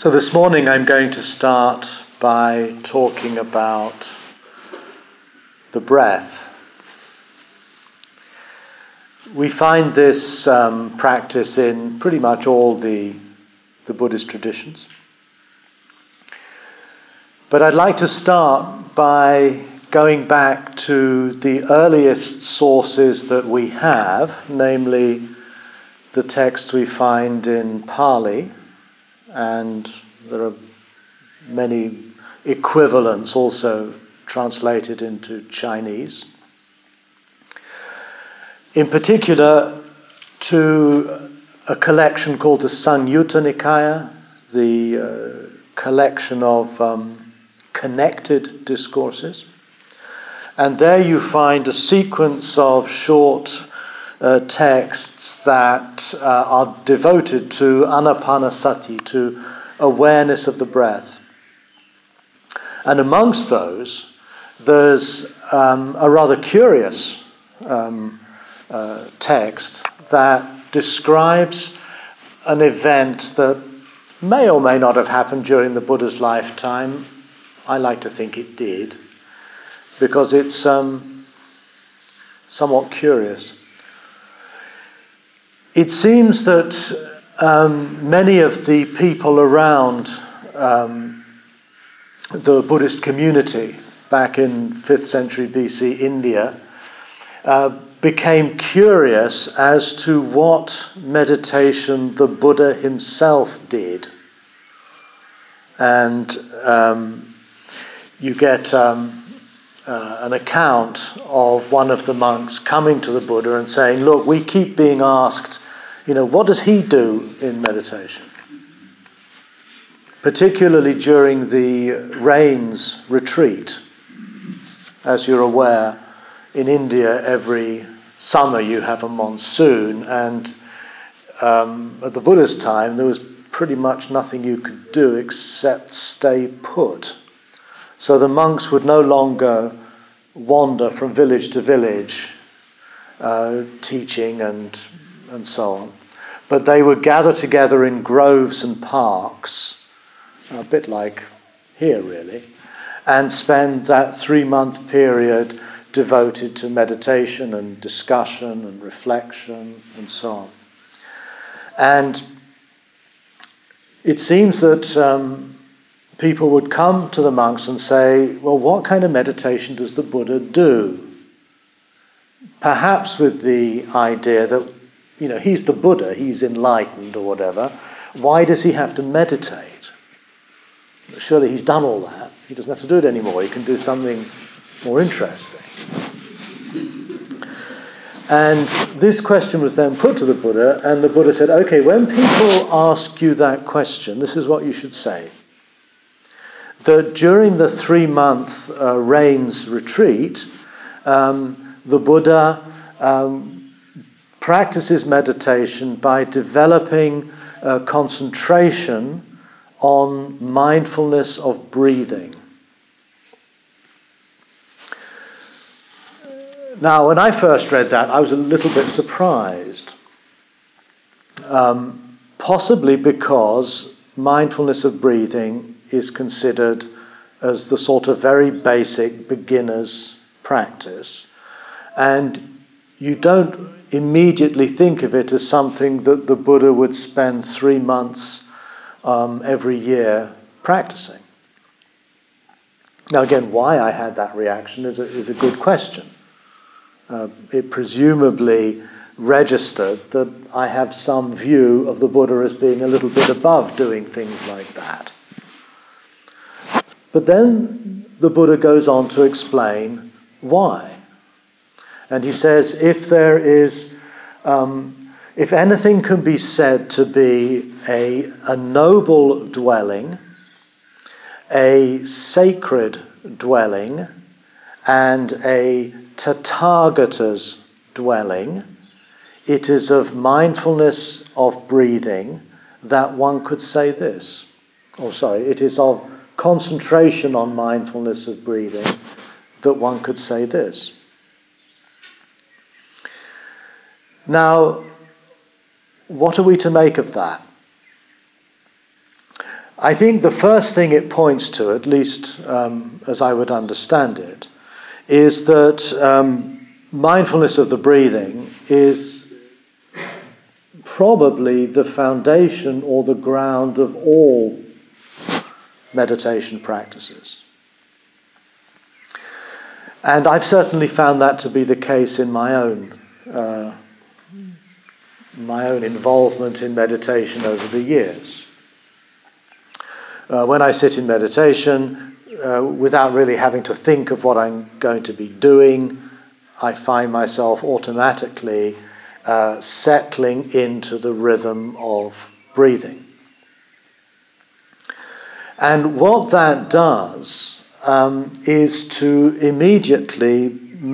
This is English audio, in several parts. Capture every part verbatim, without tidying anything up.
So this morning I'm going to start by talking about the breath. We find this um, practice in pretty much all the, the Buddhist traditions. But I'd like to start by going back to the earliest sources that we have, namely the texts we find in Pali, and there are many equivalents also translated into Chinese. In particular, to a collection called the Sanyutta Nikaya, the uh, collection of um, connected discourses. And there you find a sequence of short uh, texts that uh, are devoted to Anapanasati, to awareness of the breath. And amongst those, there's um, a rather curious um, uh, text that describes an event that may or may not have happened during the Buddha's lifetime. I like to think it did, because it's um, somewhat curious. It seems that um, many of the people around um, the Buddhist community back in fifth century B C India uh, became curious as to what meditation the Buddha himself did. And um, you get... Um, Uh, an account of one of the monks coming to the Buddha and saying, look, we keep being asked, you know, what does he do in meditation? Particularly during the rains retreat. As you're aware, in India every summer you have a monsoon, and um, at the Buddha's time there was pretty much nothing you could do except stay put. So the monks would no longer wander from village to village, uh, teaching and and so on. But they would gather together in groves and parks, a bit like here really, and spend that three-month period devoted to meditation and discussion and reflection and so on. And it seems that... Um, People would come to the monks and say, well, what kind of meditation does the Buddha do? Perhaps with the idea that, you know, he's the Buddha, he's enlightened or whatever. Why does he have to meditate? Surely he's done all that. He doesn't have to do it anymore. He can do something more interesting. And this question was then put to the Buddha, and the Buddha said, okay, when people ask you that question, this is what you should say. That during the three-month uh, rains retreat, um, the Buddha um, practices meditation by developing uh, concentration on mindfulness of breathing. Now, when I first read that, I was a little bit surprised, um, possibly because mindfulness of breathing is considered as the sort of very basic beginner's practice. And you don't immediately think of it as something that the Buddha would spend three months um, every year practicing. Now again, why I had that reaction is a, is a good question. Uh, it presumably registered that I have some view of the Buddha as being a little bit above doing things like that. But then the Buddha goes on to explain why. And he says, if there is, um, if anything can be said to be a, a noble dwelling, a sacred dwelling, and a Tathagata's dwelling, it is of mindfulness of breathing that one could say this. Oh, sorry, it is of concentration on mindfulness of breathing that one could say this. Now, what are we to make of that? I think the first thing it points to, at least um, as I would understand it, is that um, mindfulness of the breathing is probably the foundation or the ground of all meditation practices. And I've certainly found that to be the case in my own uh, my own involvement in meditation over the years. Uh, when I sit in meditation, uh, without really having to think of what I'm going to be doing, I find myself automatically uh, settling into the rhythm of breathing. And what that does Um, is to immediately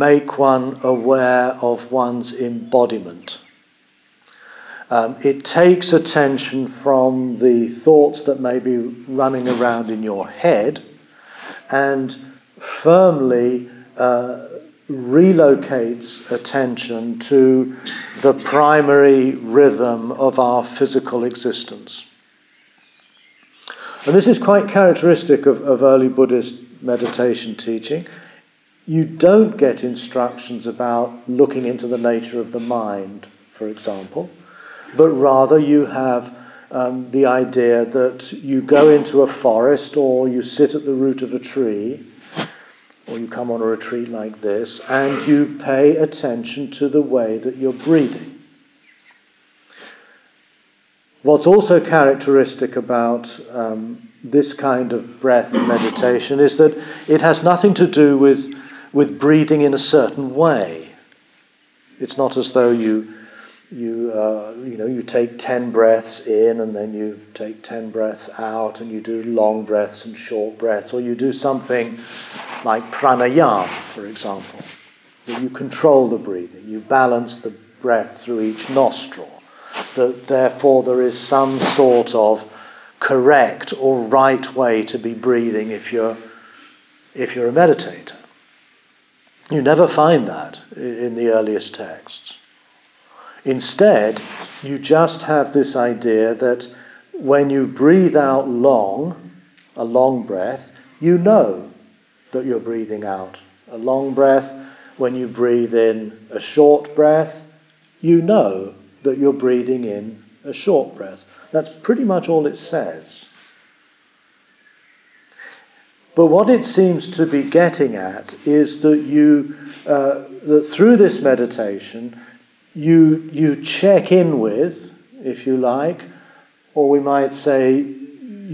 make one aware of one's embodiment. Um, it takes attention from the thoughts that may be running around in your head and firmly uh, relocates attention to the primary rhythm of our physical existence. And this is quite characteristic of, of early Buddhist meditation teaching. You don't get instructions about looking into the nature of the mind, for example, but rather you have um, the idea that you go into a forest, or you sit at the root of a tree, or you come on a retreat like this, and you pay attention to the way that you're breathing. What's also characteristic about um, this kind of breath meditation is that it has nothing to do with, with breathing in a certain way. It's not as though you you uh, you know you take ten breaths in and then you take ten breaths out, and you do long breaths and short breaths, or you do something like pranayama, for example. You control the breathing, you balance the breath through each nostril. That therefore there is some sort of correct or right way to be breathing if you're if you're a meditator. You never find that in the earliest texts. Instead, you just have this idea that when you breathe out long, a long breath, you know that you're breathing out a long breath. When you breathe in a short breath, you know that you're breathing in a short breath. That's pretty much all it says. But what it seems to be getting at is that you, uh, that through this meditation, you you check in with, if you like, or we might say,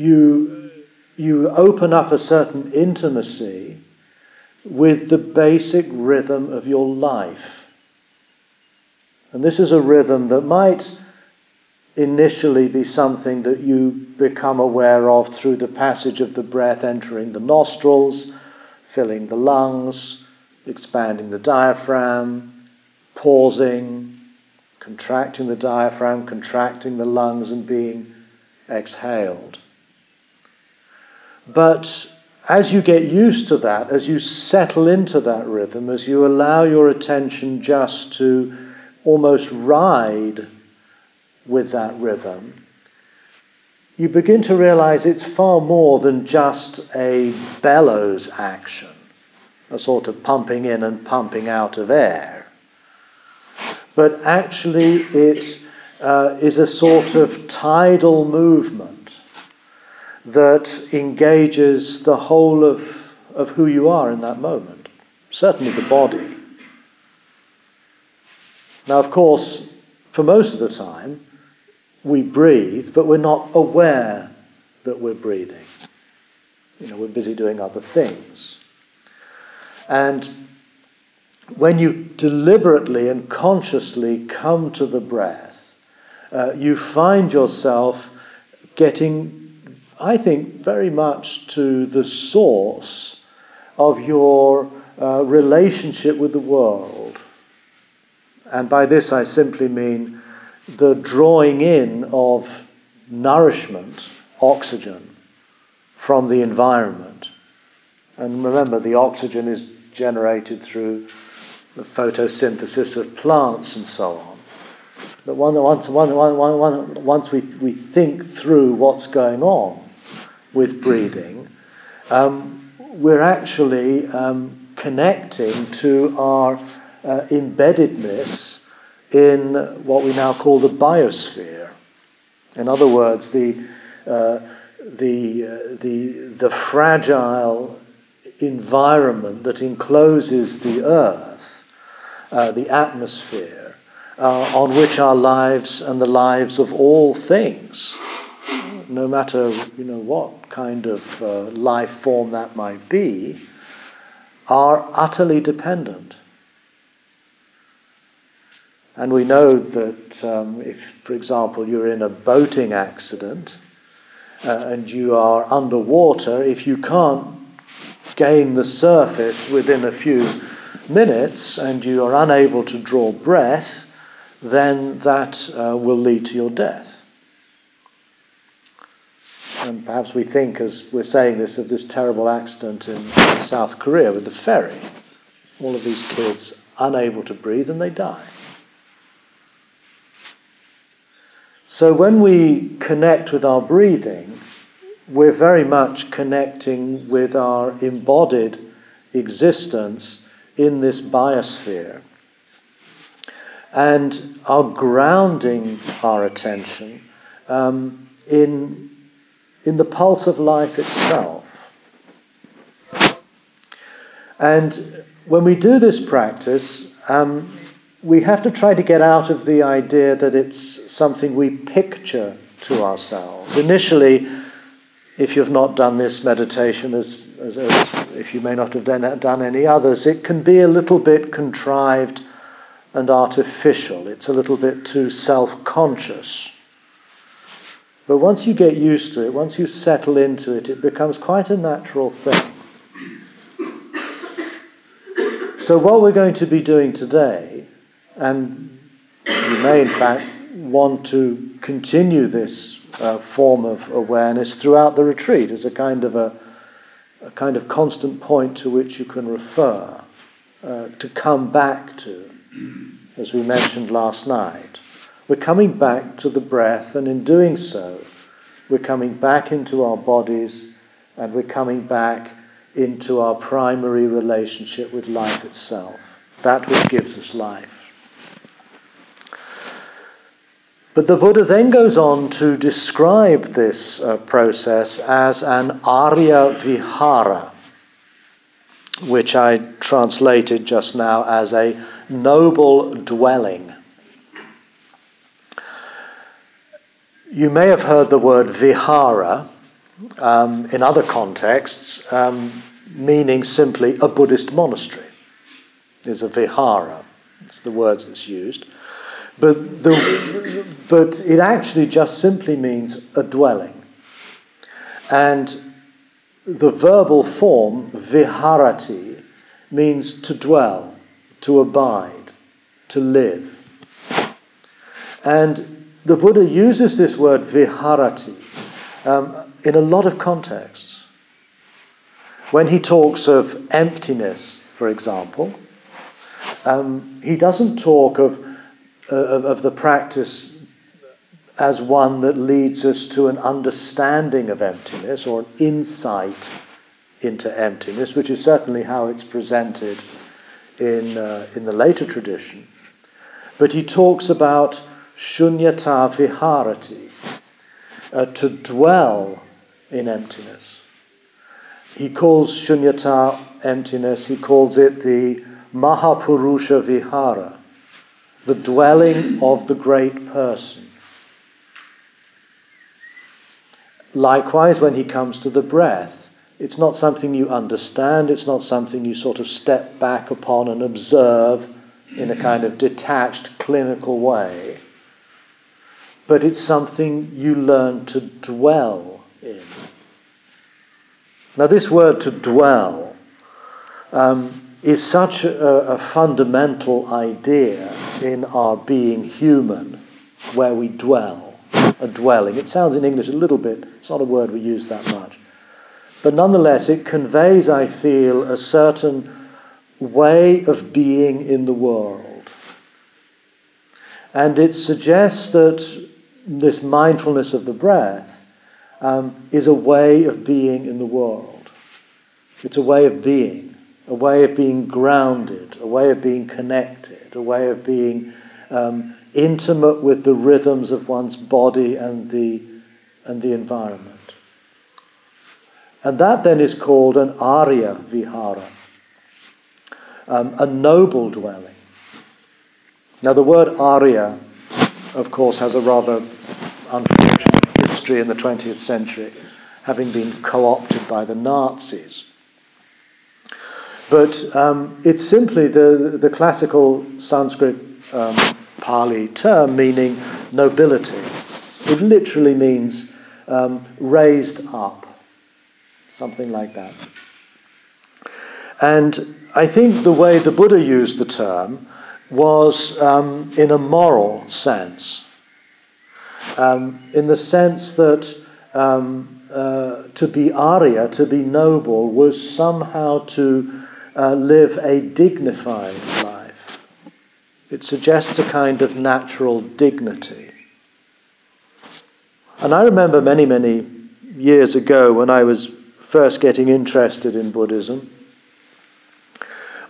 you you open up a certain intimacy with the basic rhythm of your life. And this is a rhythm that might initially be something that you become aware of through the passage of the breath entering the nostrils, filling the lungs, expanding the diaphragm, pausing, contracting the diaphragm, contracting the lungs, and being exhaled. But as you get used to that, as you settle into that rhythm, as you allow your attention just to almost ride with that rhythm, you begin to realize it's far more than just a bellows action, a sort of pumping in and pumping out of air. But actually it uh, is a sort of tidal movement that engages the whole of, of who you are in that moment, certainly the body. Now, of course, for most of the time, we breathe, but we're not aware that we're breathing. You know, we're busy doing other things. And when you deliberately and consciously come to the breath, uh, you find yourself getting, I think, very much to the source of your uh, relationship with the world. And by this I simply mean the drawing in of nourishment, oxygen, from the environment. And remember, the oxygen is generated through the photosynthesis of plants and so on. But once, once, once, once we, we think through what's going on, with breathing, um, we're actually um, connecting to our uh, embeddedness in what we now call the biosphere. In other words, the uh, the uh, the the fragile environment that encloses the earth, uh, the atmosphere, uh, on which our lives and the lives of all things, no matter you know what kind of uh, life form that might be, are utterly dependent. And we know that um, if, for example, you're in a boating accident uh, and you are underwater, if you can't gain the surface within a few minutes and you are unable to draw breath, then that uh, will lead to your death. And perhaps we think, as we're saying this, of this terrible accident in South Korea with the ferry. All of these kids unable to breathe and they die. So when we connect with our breathing, we're very much connecting with our embodied existence in this biosphere. And are grounding our attention um, in, in the pulse of life itself. And when we do this practice, um, we have to try to get out of the idea that it's something we picture to ourselves. Initially, if you've not done this meditation, as, as, as if you may not have done, done any others, it can be a little bit contrived and artificial. It's a little bit too self-conscious. But once you get used to it, once you settle into it, it becomes quite a natural thing. So what we're going to be doing today, and you may in fact want to continue this uh, form of awareness throughout the retreat as a kind of a, a kind of constant point to which you can refer, uh, to come back to, as we mentioned last night. We're coming back to the breath, and in doing so, we're coming back into our bodies, and we're coming back into our primary relationship with life itself, that which gives us life. But the Buddha then goes on to describe this uh, process as an Arya Vihara, which I translated just now as a noble dwelling. You may have heard the word vihara um, in other contexts, um, meaning simply a Buddhist monastery is a vihara. It's the words that's used. But, the, but it actually just simply means a dwelling. And the verbal form, viharati, means to dwell, to abide, to live. And the Buddha uses this word viharati um, in a lot of contexts. When he talks of emptiness, for example, um, he doesn't talk of Of, of the practice as one that leads us to an understanding of emptiness or an insight into emptiness, which is certainly how it's presented in uh, in the later tradition. But he talks about shunyata viharati, uh, to dwell in emptiness. He calls shunyata emptiness, he calls it the Mahapurusha Vihara, the dwelling of the great person. Likewise, when he comes to the breath, it's not something you understand, it's not something you sort of step back upon and observe in a kind of detached, clinical way, but it's something you learn to dwell in. Now, this word to dwell um, is such a, a fundamental idea in our being human, where we dwell, a dwelling. It sounds in English a little bit, it's not a word we use that much. But nonetheless, it conveys, I feel, a certain way of being in the world. And it suggests that this mindfulness of the breath um, is a way of being in the world. It's a way of being, a way of being grounded, a way of being connected, a way of being um, intimate with the rhythms of one's body and the and the environment. And that then is called an Arya Vihara, um, a noble dwelling. Now the word Arya, of course, has a rather unfortunate history in the twentieth century, having been co-opted by the Nazis. But um, it's simply the, the classical Sanskrit um, Pali term meaning nobility. It literally means um, raised up, something like that. And I think the way the Buddha used the term was um, in a moral sense, um, in the sense that um, uh, to be Arya, to be noble, was somehow to uh, live a dignified life. It suggests a kind of natural dignity. And I remember many, many years ago when I was first getting interested in Buddhism,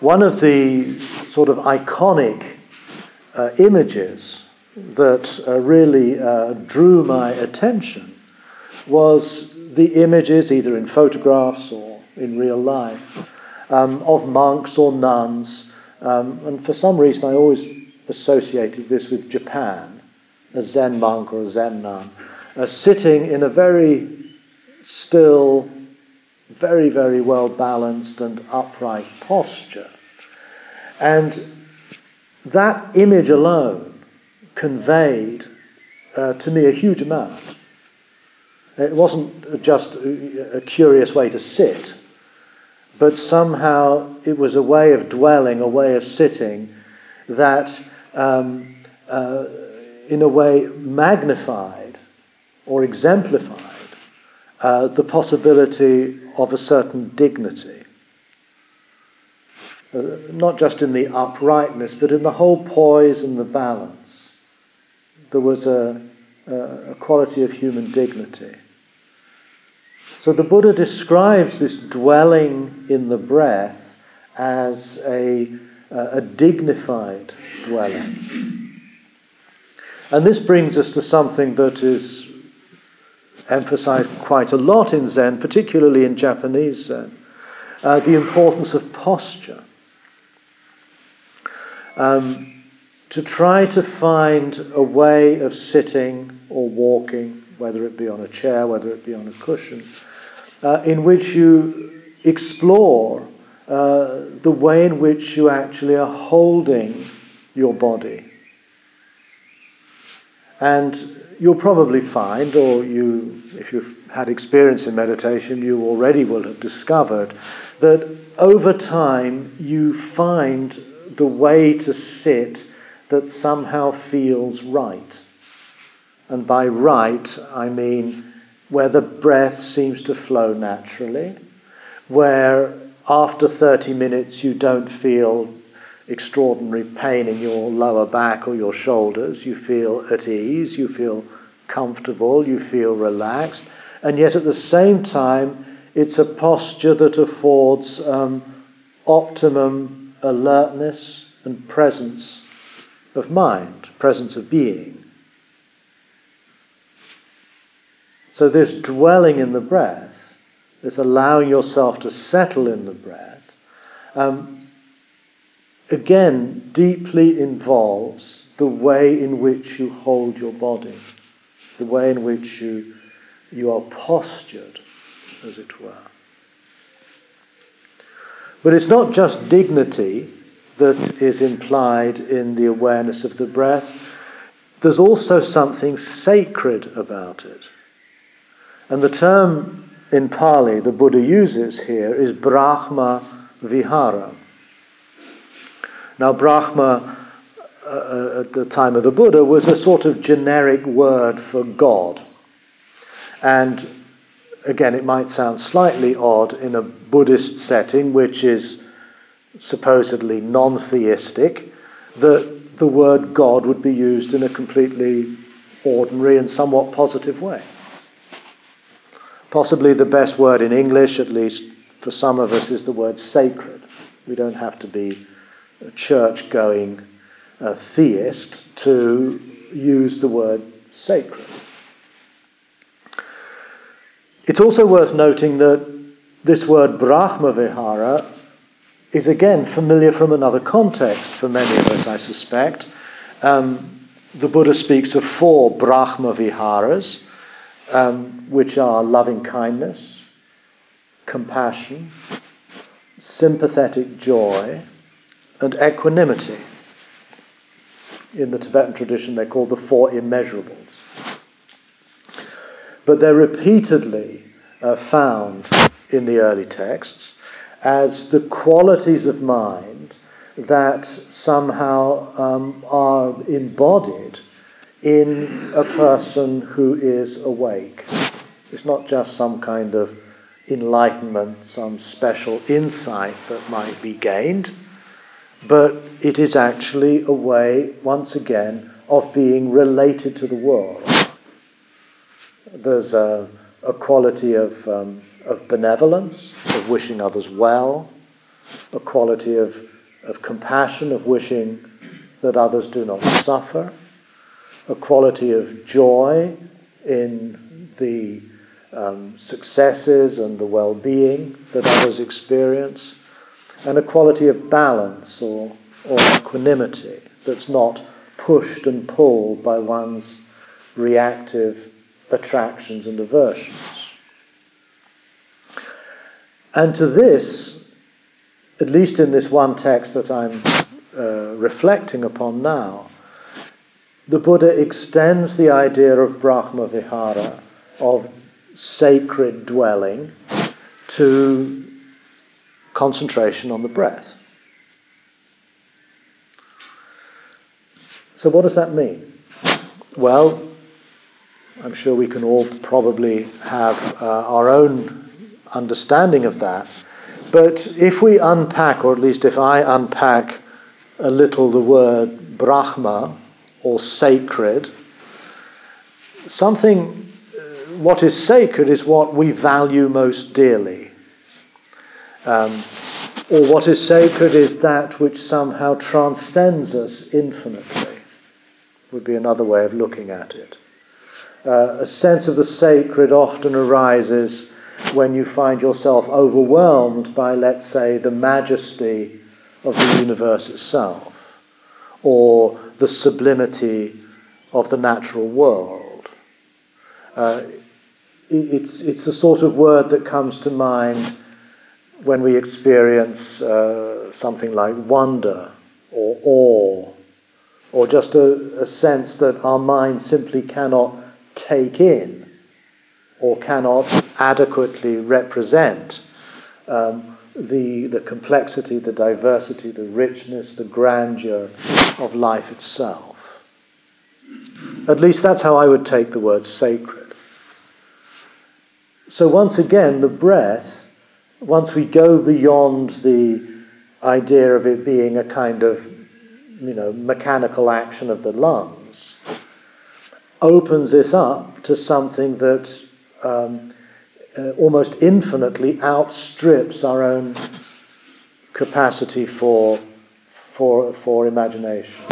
one of the sort of iconic uh, images that uh, really uh, drew my attention was the images, either in photographs or in real life, um, of monks or nuns. Um, and for some reason I always associated this with Japan, a Zen monk or a Zen nun, uh, sitting in a very still, very, very well-balanced and upright posture. And that image alone conveyed uh, to me a huge amount. It wasn't just a curious way to sit, but somehow it was a way of dwelling, a way of sitting that um, uh, in a way magnified or exemplified Uh, the possibility of a certain dignity. Uh, not just in the uprightness, but in the whole poise and the balance. There was a, a, a quality of human dignity. So the Buddha describes this dwelling in the breath as a, a, a dignified dwelling. And this brings us to something that is emphasized quite a lot in Zen, particularly in Japanese Zen, uh, the importance of posture. Um, to try to find a way of sitting or walking, whether it be on a chair, whether it be on a cushion, uh, in which you explore uh, the way in which you actually are holding your body. And you'll probably find, or you, if you've had experience in meditation, you already will have discovered that over time you find the way to sit that somehow feels right. And by right, I mean where the breath seems to flow naturally, where after thirty minutes you don't feel extraordinary pain in your lower back or your shoulders. You feel at ease, you feel comfortable, you feel relaxed, and yet at the same time it's a posture that affords um, optimum alertness and presence of mind, presence of being. So this dwelling in the breath, this allowing yourself to settle in the breath, um, again, deeply involves the way in which you hold your body, the way in which you, you are postured, as it were. But it's not just dignity that is implied in the awareness of the breath. There's also something sacred about it. And the term in Pali the Buddha uses here is Brahma Vihara. Now, Brahma, uh, at the time of the Buddha, was a sort of generic word for God. And again, it might sound slightly odd in a Buddhist setting, which is supposedly non-theistic, that the word God would be used in a completely ordinary and somewhat positive way. Possibly the best word in English, at least for some of us, is the word sacred. We don't have to be a church-going uh, theist to use the word sacred. It's also worth noting that this word Brahma Vihara is again familiar from another context for many of us, I suspect. Um, the Buddha speaks of four Brahma Viharas, Um, which are loving kindness, compassion, sympathetic joy, and equanimity. In the Tibetan tradition, they're called the Four Immeasurables. But they're repeatedly uh, found in the early texts as the qualities of mind that somehow um, are embodied in a person who is awake. It's not just some kind of enlightenment, some special insight that might be gained, but it is actually a way, once again, of being related to the world. There's a, a quality of, um, of benevolence, of wishing others well, a quality of, of compassion, of wishing that others do not suffer, a quality of joy in the um, successes and the well-being that others experience, and a quality of balance or, or equanimity that's not pushed and pulled by one's reactive attractions and aversions. And to this, at least in this one text that I'm uh, reflecting upon now, the Buddha extends the idea of Brahma Vihara, of sacred dwelling, to concentration on the breath. So what does that mean? Well, I'm sure we can all probably have uh, our own understanding of that, but if we unpack, or at least if I unpack a little the word Brahma, or sacred, something, uh, what is sacred is what we value most dearly. Um, or what is sacred is that which somehow transcends us infinitely, would be another way of looking at it. Uh, a sense of the sacred often arises when you find yourself overwhelmed by, let's say, the majesty of the universe itself, or the sublimity of the natural world. Uh, it's it's the sort of word that comes to mind when we experience uh, something like wonder or awe, or just a, a sense that our mind simply cannot take in or cannot adequately represent um, the the complexity, the diversity, the richness, the grandeur of life itself. At least that's how I would take the word sacred. So once again, the breath, once we go beyond the idea of it being a kind of, you know, mechanical action of the lungs, opens this up to something that um, uh, almost infinitely outstrips our own capacity for For, for imagination.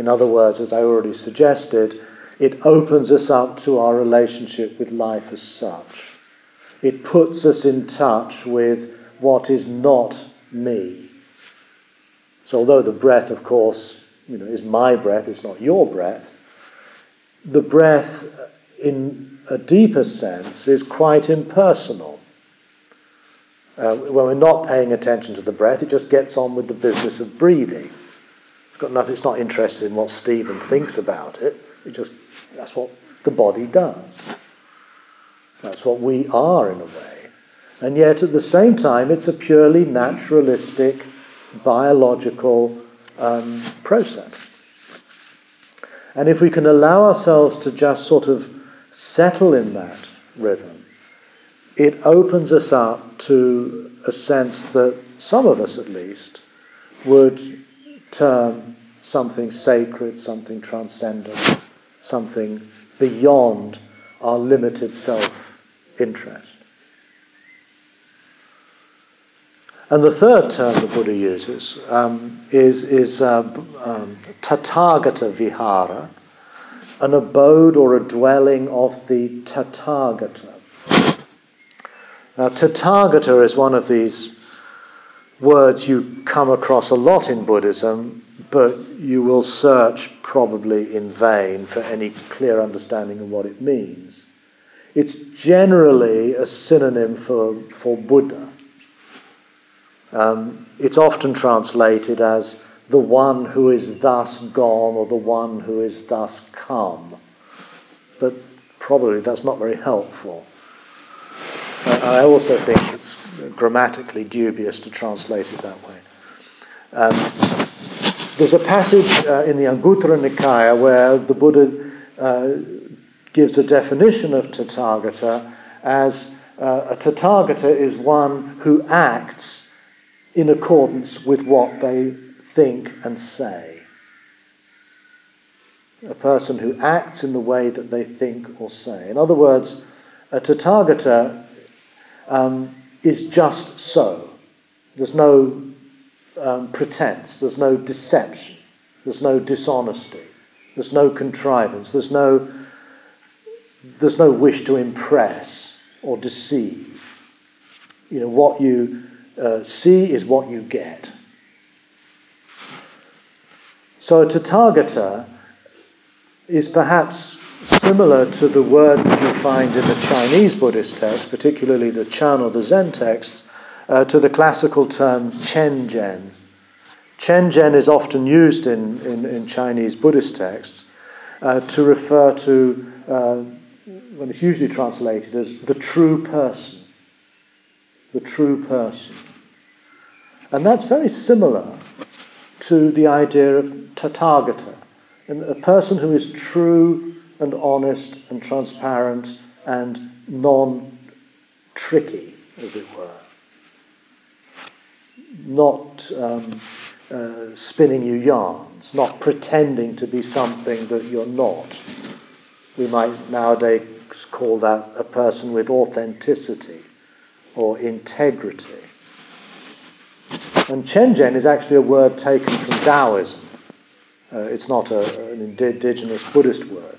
In other words, as I already suggested, it opens us up to our relationship with life as such. It puts us in touch with what is not me. So although the breath, of course, you know, is my breath, it's not your breath, the breath, in a deeper sense, is quite impersonal. Uh, when we're not paying attention to the breath, it just gets on with the business of breathing. It's got nothing. It's not interested in what Stephen thinks about it. It just, that's what the body does. That's what we are in a way. And yet at the same time, it's a purely naturalistic, biological um, process. And if we can allow ourselves to just sort of settle in that rhythm, it opens us up to a sense that some of us, at least, would term something sacred, something transcendent, something beyond our limited self interest. And the third term the Buddha uses um, is, is uh, um, Tathagata Vihara, an abode or a dwelling of the Tathagata. Now, Tathagata is one of these words you come across a lot in Buddhism, but you will search probably in vain for any clear understanding of what it means. It's generally a synonym for, for Buddha. Um, it's often translated as the one who is thus gone or the one who is thus come. But probably that's not very helpful. Uh, I also think it's grammatically dubious to translate it that way. Um, there's a passage uh, in the Anguttara Nikaya where the Buddha uh, gives a definition of Tathagata as uh, a Tathagata is one who acts in accordance with what they think and say. A person who acts in the way that they think or say. In other words, a Tathagata um, is just so. There's no um, pretense, there's no deception, there's no dishonesty, there's no contrivance, there's no, there's no wish to impress or deceive. You know, what you Uh, see is what you get. So Tathagata is perhaps similar to the word that you find in the Chinese Buddhist text, particularly the Chan or the Zen texts, uh, to the classical term Chen Zhen. Chen Zhen is often used in, in, in Chinese Buddhist texts uh, to refer to, uh, when it's usually translated as the true person. The true person. And that's very similar to the idea of Tathagata, a person who is true and honest and transparent and non-tricky, as it were. Not um, uh, spinning you yarns, not pretending to be something that you're not. We might nowadays call that a person with authenticity or integrity. And Chen Zhen is actually a word taken from Taoism. Uh, it's not a, an indigenous Buddhist word.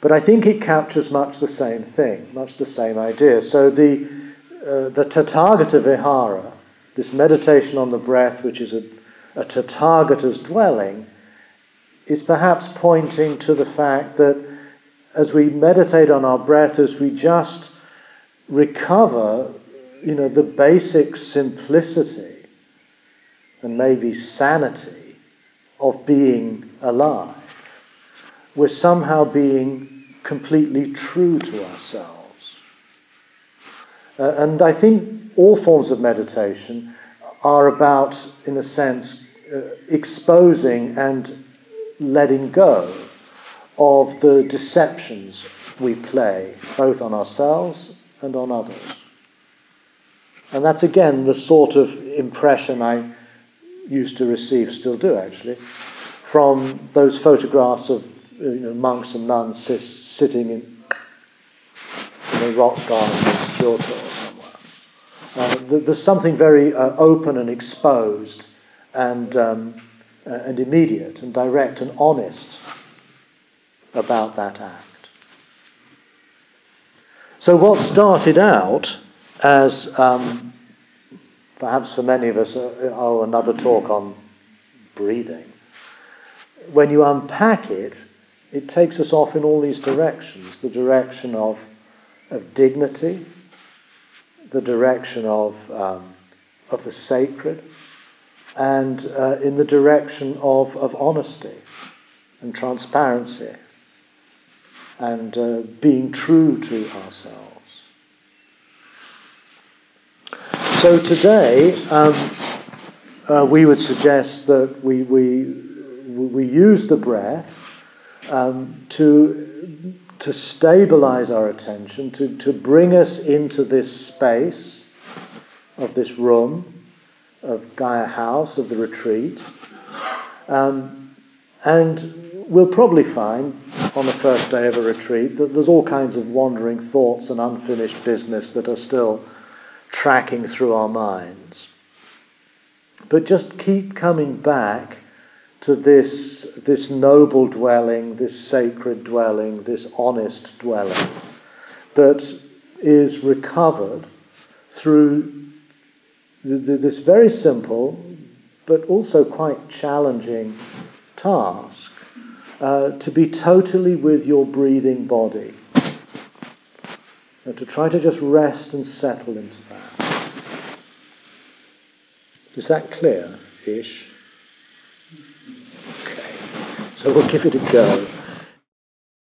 But I think it captures much the same thing, much the same idea. So the, uh, the Tathagata Vihara, this meditation on the breath, which is a, a Tathagata's dwelling, is perhaps pointing to the fact that as we meditate on our breath, as we just recover, you know, the basic simplicity and maybe sanity of being alive, we're somehow being completely true to ourselves. Uh, and I think all forms of meditation are about, in a sense, uh, exposing and letting go of the deceptions we play, both on ourselves and on others. And that's again the sort of impression I used to receive, still do actually, from those photographs of you know, monks and nuns sis, sitting in, in a rock garden in Kyoto or somewhere. Uh, th- there's something very uh, open and exposed and, um, uh, and immediate and direct and honest about that act. So what started out as, um, perhaps for many of us, uh, oh, another talk on breathing. When you unpack it, it takes us off in all these directions. The direction of, of dignity, the direction of, um, of the sacred, and uh, in the direction of, of honesty and transparency, and uh, being true to ourselves. So today, um, uh, we would suggest that we we we use the breath um, to to stabilize our attention, to, to bring us into this space of this room, of Gaia House, of the retreat, um, and we'll probably find on the first day of a retreat that there's all kinds of wandering thoughts and unfinished business that are still tracking through our minds. But just keep coming back to this, this noble dwelling, this sacred dwelling, this honest dwelling that is recovered through th- th- this very simple but also quite challenging task, uh, to be totally with your breathing body, and to try to just rest and settle into that. Is that clear-ish? Okay, so we'll give it a go.